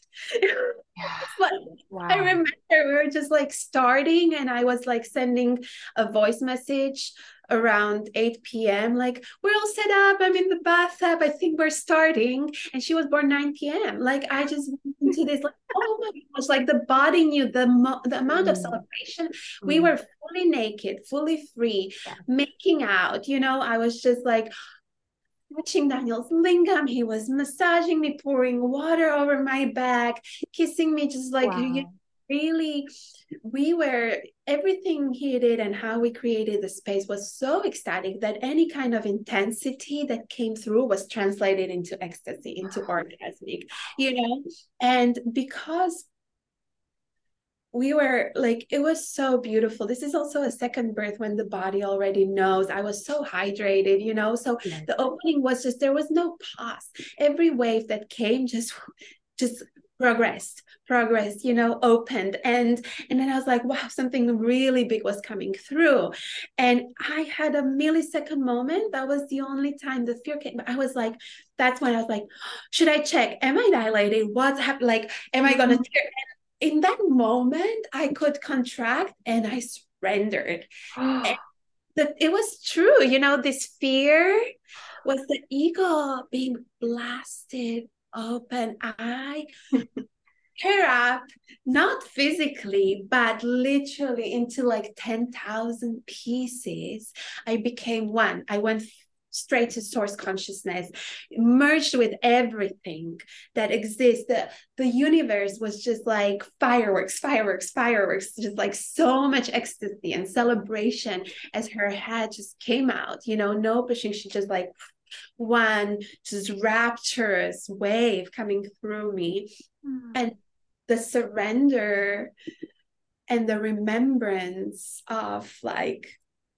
But wow. I remember we were just like starting, and I was like sending a voice message around eight p.m. like, we're all set up, I'm in the bathtub, I think we're starting. And she was born nine p.m. Like I just went into this like, oh my gosh, like the body knew the, mo- the amount mm. of celebration. Mm. We were fully naked, fully free, yeah. making out, you know. I was just like touching Daniel's lingam, he was massaging me, pouring water over my back, kissing me, just like, wow. you know, really, we were, everything he did and how we created the space was so ecstatic that any kind of intensity that came through was translated into ecstasy, into wow. orgasmic, you know. And because we were like, it was so beautiful. This is also a second birth when the body already knows. I was so hydrated, you know, so yes. the opening was just, there was no pause. Every wave that came just, just progressed, progressed, you know, opened. And, and then I was like, wow, something really big was coming through. And I had a millisecond moment. That was the only time the fear came. But I was like, that's when I was like, should I check? Am I dilated? What's happening? Like, am I going to tear? In that moment, I could contract and I surrendered. And the, it was true. You know, this fear was the ego being blasted open. I her up, not physically, but literally into like ten thousand pieces. I became one. I went straight to source consciousness, merged with everything that exists. The, the universe was just like fireworks, fireworks, fireworks, just like so much ecstasy and celebration as her head just came out, you know, no pushing. She just like one just rapturous wave coming through me. Mm. And the surrender and the remembrance of like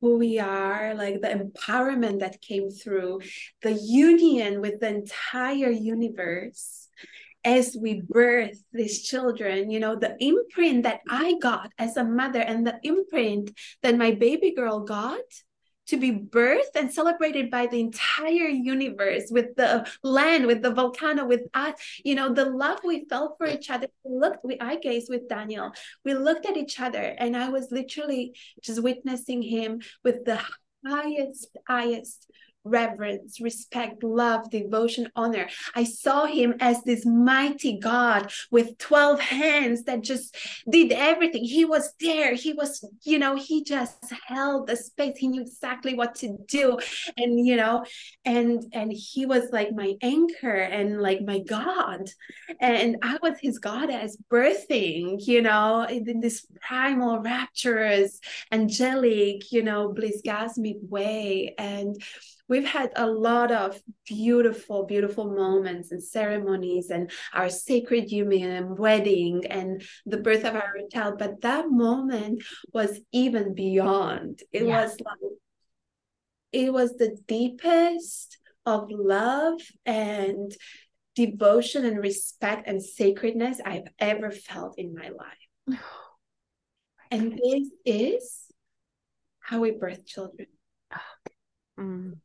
who we are, like the empowerment that came through, the union with the entire universe as we birth these children, you know, the imprint that I got as a mother and the imprint that my baby girl got to be birthed and celebrated by the entire universe, with the land, with the volcano, with us, you know, the love we felt for each other. We looked, we eye gazed with Daniel. We looked at each other, and I was literally just witnessing him with the highest, highest reverence, respect, love, devotion, honor. I saw him as this mighty God with twelve hands that just did everything. He was there. He was, you know, he just held the space. He knew exactly what to do. And, you know, and, and he was like my anchor and like my God. And I was his goddess birthing, you know, in this primal, rapturous, angelic, you know, blissgasmic way. And we've had a lot of beautiful, beautiful moments and ceremonies and our sacred union and wedding and the birth of our child. But that moment was even beyond. It yeah. was like, it was the deepest of love and devotion and respect and sacredness I've ever felt in my life. And this is how we birth children. Mm.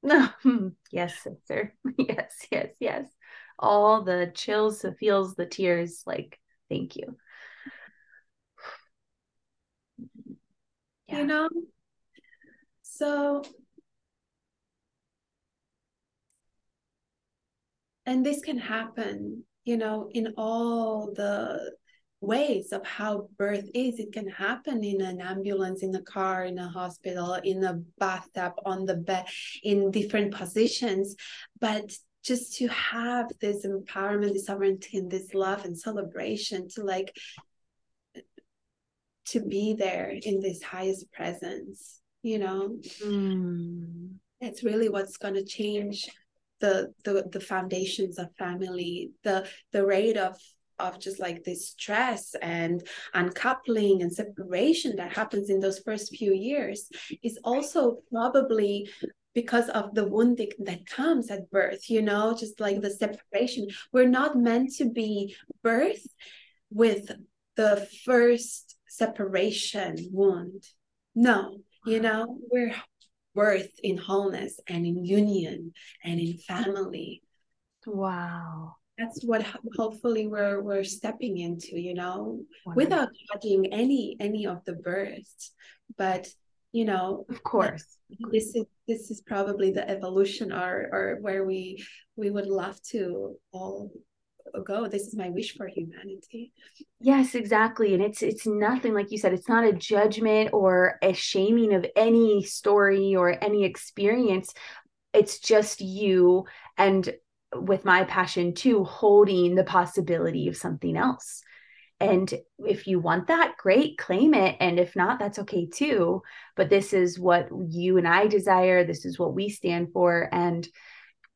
No, yes, sister. Yes, yes, yes. All the chills, the feels, the tears, like, thank you. Yeah. You know, so, and this can happen, you know, in all the ways of how birth is. It can happen in an ambulance, in a car, in a hospital, in a bathtub, on the bed, in different positions. But just to have this empowerment, this sovereignty, and this love and celebration, to like to be there in this highest presence, you know, mm. that's really what's going to change the, the the foundations of family, the the rate of of just like this stress and uncoupling and separation that happens in those first few years, is also probably because of the wounding that comes at birth, you know, just like the separation. We're not meant to be birthed with the first separation wound. No, you know, we're birthed in wholeness and in union and in family. Wow. That's what hopefully we're we're stepping into, you know, wow. without judging any any of the births. But, you know, of course, this is this is probably the evolution or or where we we would love to all go. This is my wish for humanity. Yes, exactly. And it's it's nothing, like you said, it's not a judgment or a shaming of any story or any experience. It's just you, and with my passion too, holding the possibility of something else. And if you want that, great, claim it. And if not, that's okay too. But this is what you and I desire. This is what we stand for. And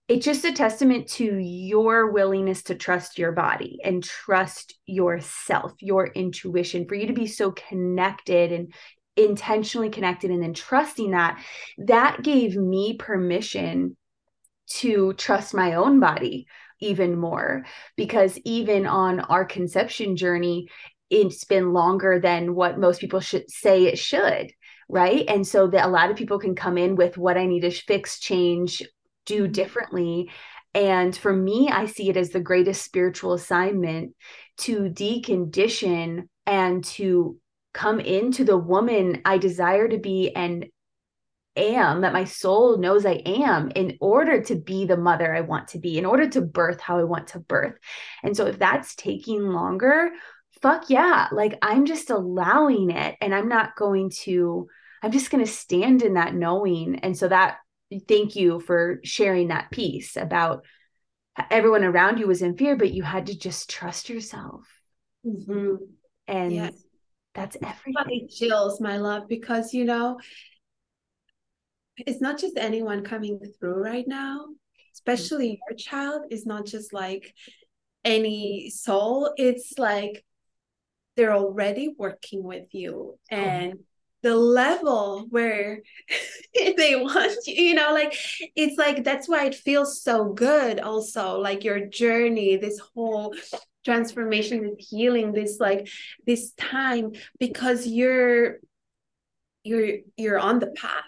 it's just a testament to your willingness to trust your body and trust yourself, your intuition, for you to be so connected and intentionally connected, and then trusting that. That gave me permission to trust my own body even more, because even on our conception journey, it's been longer than what most people should say it should, right? And so that a lot of people can come in with what I need to fix, change, do differently. And for me, I see it as the greatest spiritual assignment to decondition and to come into the woman I desire to be, and am, that my soul knows I am, in order to be the mother I want to be, in order to birth how I want to birth. And so if that's taking longer, fuck yeah. Like, I'm just allowing it, and I'm not going to, I'm just going to stand in that knowing. And so that, thank you for sharing that piece about everyone around you was in fear, but you had to just trust yourself. Mm-hmm. And yeah. That's everything. Chills, my love, because, you know, it's not just anyone coming through right now, especially mm-hmm. your child is not just like any soul. It's like they're already working with you, and oh. the level where they want you, you know, like, it's like, that's why it feels so good. Also, like, your journey, this whole transformation, this healing, this, like, this time, because you're, you're, you're on the path.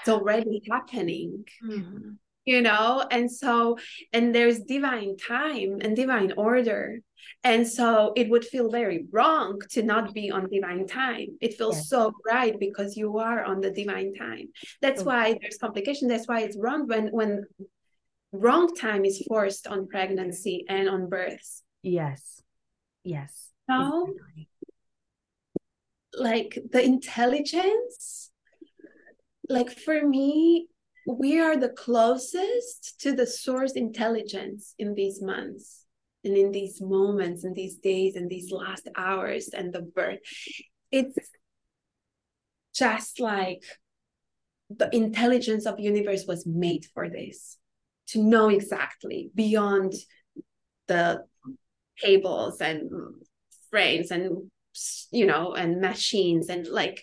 It's already happening, mm-hmm. you know? And so, and there's divine time and divine order. And so it would feel very wrong to not be on divine time. It feels yes. so right, because you are on the divine time. That's okay. Why there's complication. That's why it's wrong when, when wrong time is forced on pregnancy and on births. Yes. Yes. So exactly. Like the intelligence, like for me, we are the closest to the source intelligence in these months and in these moments and these days and these last hours and the birth. It's just like the intelligence of universe was made for this, to know exactly beyond the tables and frames and, you know, and machines and, like,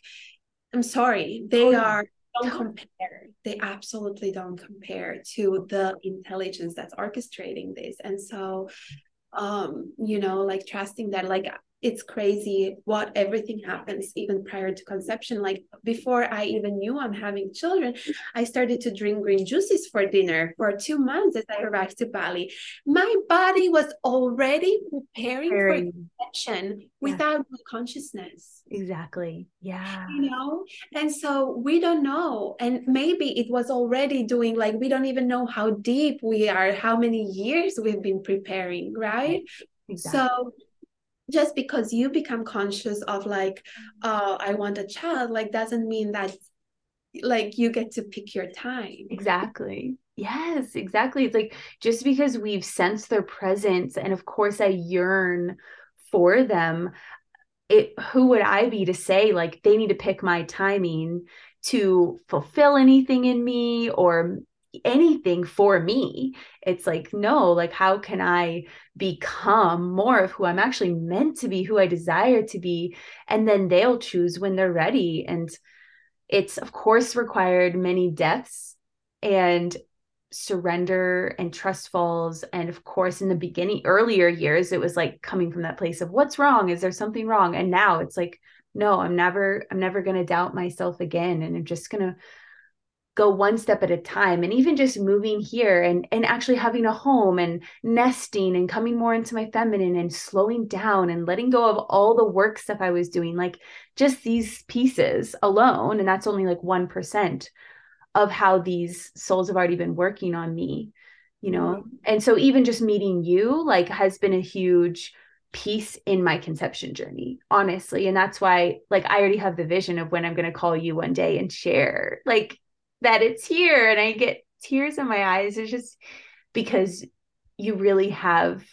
I'm sorry, they oh, are don't compare. They absolutely don't compare to the intelligence that's orchestrating this. And so, um, you know, like, trusting that, like, it's crazy what everything happens even prior to conception. Like, before I even knew I'm having children, I started to drink green juices for dinner for two months as I arrived to Bali. My body was already preparing, preparing. for conception without yeah. consciousness. Exactly. Yeah. You know? And so we don't know. And maybe it was already doing, like, we don't even know how deep we are, how many years we've been preparing, right? Exactly. So just because you become conscious of, like, oh, I want a child, like, doesn't mean that, like, you get to pick your time. Exactly. Yes, exactly. It's like, just because we've sensed their presence, and of course I yearn for them, it, who would I be to say, like, they need to pick my timing to fulfill anything in me or anything for me? It's like, no, like, how can I become more of who I'm actually meant to be, who I desire to be? And then they'll choose when they're ready. And it's, of course, required many deaths and surrender and trust falls. And of course, in the beginning, earlier years, it was like coming from that place of, what's wrong? Is there something wrong? And now it's like, no, I'm never, I'm never going to doubt myself again. And I'm just going to go one step at a time. And even just moving here and, and actually having a home and nesting and coming more into my feminine and slowing down and letting go of all the work stuff I was doing, like, just these pieces alone. And that's only like one percent of how these souls have already been working on me, you know? Mm-hmm. And so even just meeting you, like, has been a huge piece in my conception journey, honestly. And that's why, like, I already have the vision of when I'm going to call you one day and share, like, that it's here. And I get tears in my eyes. It's just because you really have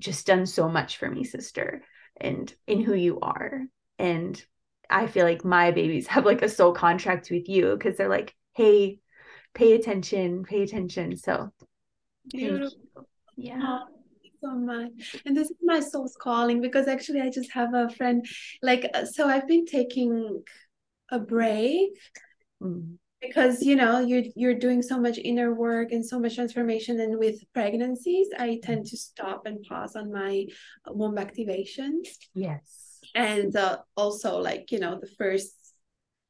just done so much for me, sister, and in who you are. And I feel like my babies have, like, a soul contract with you, because they're like, hey, pay attention, pay attention. So beautiful. Thank you. Yeah. Oh, so much. And this is my soul's calling, because actually I just have a friend, like, so I've been taking a break. Mm-hmm. Because, you know, you're, you're doing so much inner work and so much transformation. And with pregnancies, I tend to stop and pause on my womb activations. Yes. And uh, also, like, you know, the first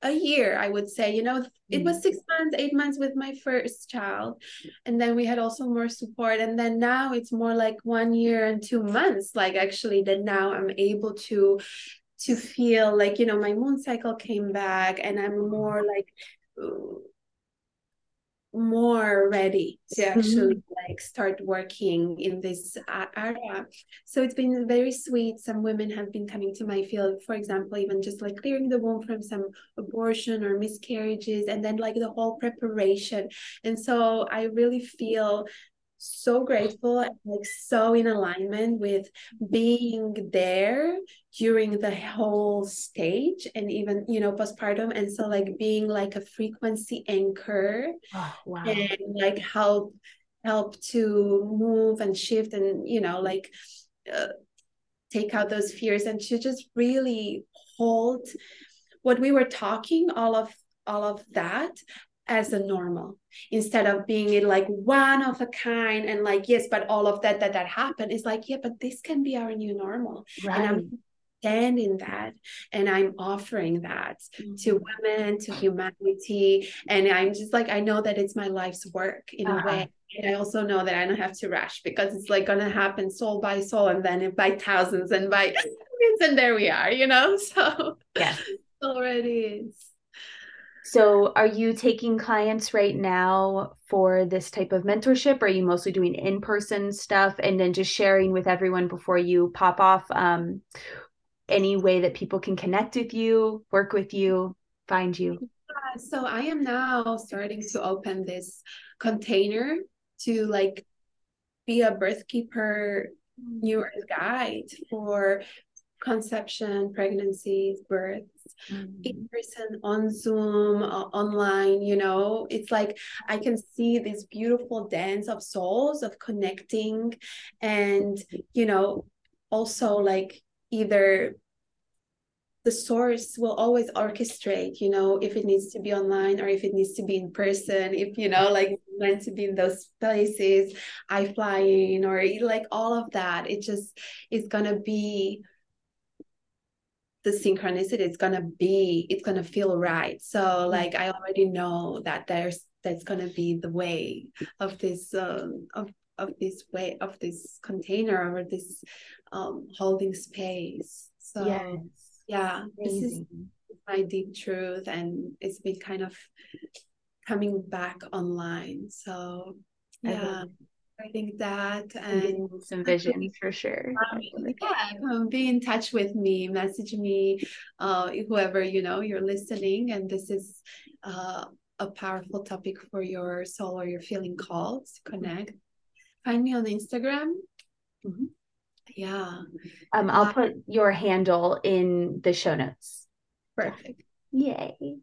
a year, I would say, you know, it was six months, eight months with my first child. And then we had also more support. And then now it's more like one year and two months, like, actually, that now I'm able to, to feel like, you know, my moon cycle came back, and I'm more like more ready to actually mm-hmm. like start working in this uh, area. So it's been very sweet. Some women have been coming to my field, for example, even just like clearing the womb from some abortion or miscarriages, and then like the whole preparation. And so I really feel so grateful and like so in alignment with being there during the whole stage, and even, you know, postpartum. And so like being like a frequency anchor, oh, wow. and like help help to move and shift and, you know, like uh, take out those fears and to just really hold what we were talking all of all of that as a normal, instead of being it like one of a kind and like, yes, but all of that that that happened is like, yeah, but this can be our new normal, right. And I'm standing that, and I'm offering that mm-hmm. to women, to humanity, and I'm just like, I know that it's my life's work in uh-huh. a way. And I also know that I don't have to rush, because it's like gonna happen soul by soul, and then by thousands and by and there we are, you know. So yeah, already is. So are you taking clients right now for this type of mentorship? Or are you mostly doing in-person stuff and then just sharing with everyone before you pop off, um, any way that people can connect with you, work with you, find you? Uh, so I am now starting to open this container to like be a birthkeeper, New Earth guide for conception, pregnancies, births, mm-hmm. in person, on Zoom, uh, online, you know. It's like I can see this beautiful dance of souls, of connecting, and, you know, also like either the source will always orchestrate, you know, if it needs to be online or if it needs to be in person, if, you know, like meant to be in those places, I fly in, or like all of that. It just is gonna be the synchronicity. It's gonna be, it's gonna feel right. So like I already know that there's that's gonna be the way of this um of of this way of this container, or this um holding space. So yes. Yeah, amazing. This is my deep truth, and it's been kind of coming back online. So yeah, I think that, and some visions for sure. Um, yeah, um, be in touch with me, message me, uh, whoever, you know, you're listening, and this is uh, a powerful topic for your soul, or you're feeling called to connect. Find me on Instagram. Mm-hmm. Yeah. Um, I'll uh, put your handle in the show notes. Perfect. Yay.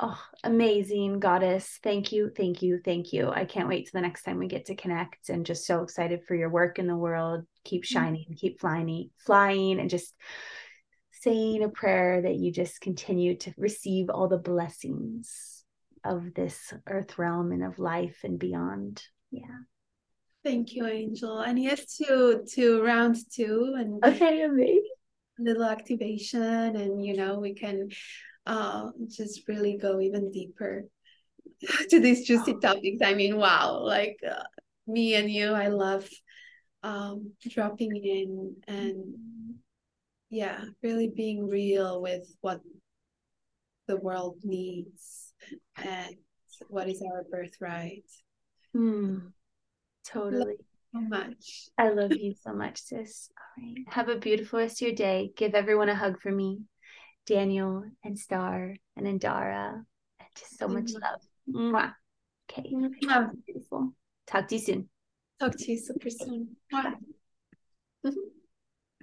Oh, amazing, goddess. Thank you. Thank you. Thank you. I can't wait till the next time we get to connect, and just so excited for your work in the world. Keep shining, mm-hmm. keep flying, flying, and just saying a prayer that you just continue to receive all the blessings of this earth realm and of life and beyond. Yeah. Thank you, Angel. And yes, to, to round two and okay, amazing. Little activation, and, you know, we can, uh just really go even deeper to these juicy topics. I mean, wow, like uh, me and you, I love um dropping in and yeah, really being real with what the world needs and what is our birthright. Mm, totally. So much. I love you so much, sis. All right. Have a beautiful rest of your day. Give everyone a hug for me. Daniel and Star and Andara, and just so much love. Mwah. Okay. Mwah. Beautiful. Talk to you soon. Talk to you super soon. Mwah.